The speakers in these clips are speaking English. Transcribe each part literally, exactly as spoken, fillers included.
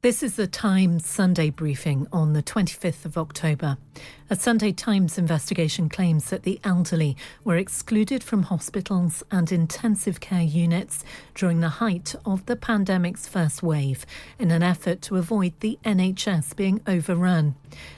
This is the Times Sunday briefing on the twenty-fifth of October. A Sunday Times investigation claims that the elderly were excluded from hospitals and intensive care units during the height of the pandemic's first wave in an effort to avoid the N H S being overrun.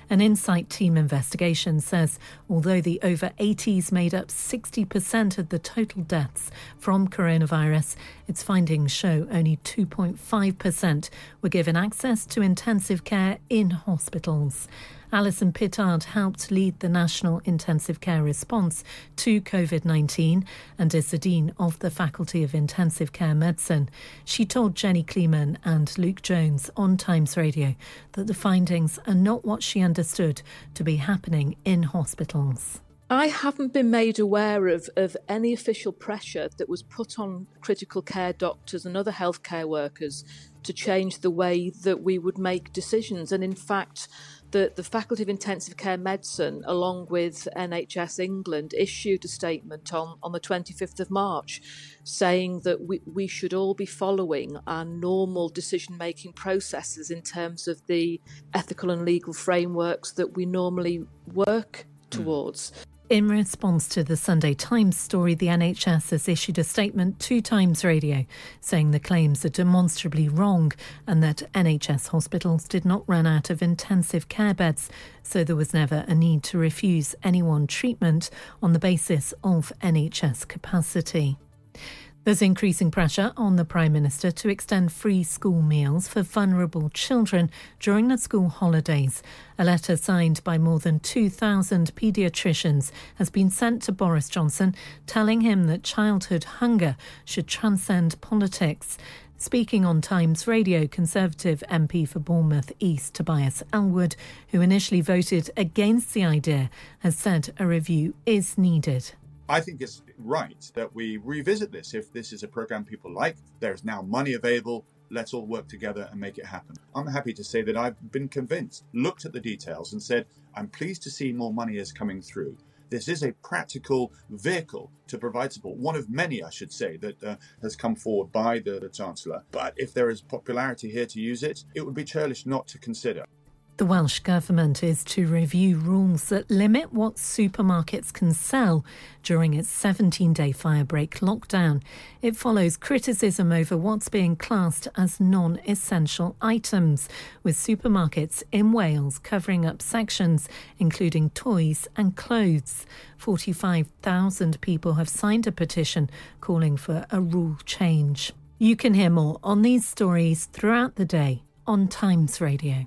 An Insight team investigation says although the over eighties made up sixty percent of the total deaths from coronavirus, its findings show only two point five percent were given access Access to intensive care in hospitals. Alison Pittard helped lead the national intensive care response to covid nineteen and is the Dean of the Faculty of Intensive Care Medicine. She told Jenny Kleeman and Luke Jones on Times Radio that the findings are not what she understood to be happening in hospitals. I haven't been made aware of, of any official pressure that was put on critical care doctors and other healthcare workers to change the way that we would make decisions. And in fact, the, the Faculty of Intensive Care Medicine, along with N H S England, issued a statement on, on the twenty-fifth of March saying that we, we should all be following our normal decision-making processes in terms of the ethical and legal frameworks that we normally work towards. Mm. In response to the Sunday Times story, the N H S has issued a statement to Times Radio saying the claims are demonstrably wrong and that N H S hospitals did not run out of intensive care beds, so there was never a need to refuse anyone treatment on the basis of N H S capacity. There's increasing pressure on the Prime Minister to extend free school meals for vulnerable children during the school holidays. A letter signed by more than two thousand paediatricians has been sent to Boris Johnson, telling him that childhood hunger should transcend politics. Speaking on Times Radio, Conservative M P for Bournemouth East, Tobias Elwood, who initially voted against the idea, has said a review is needed. I think it's right that we revisit this. If this is a programme people like, there is now money available, let's all work together and make it happen. I'm happy to say that I've been convinced, looked at the details and said, I'm pleased to see more money is coming through. This is a practical vehicle to provide support, one of many, I should say, that uh, has come forward by the, the Chancellor. But if there is popularity here to use it, it would be churlish not to consider. The Welsh Government is to review rules that limit what supermarkets can sell during its seventeen-day firebreak lockdown. It follows criticism over what's being classed as non-essential items, with supermarkets in Wales covering up sections including toys and clothes. forty-five thousand people have signed a petition calling for a rule change. You can hear more on these stories throughout the day on Times Radio.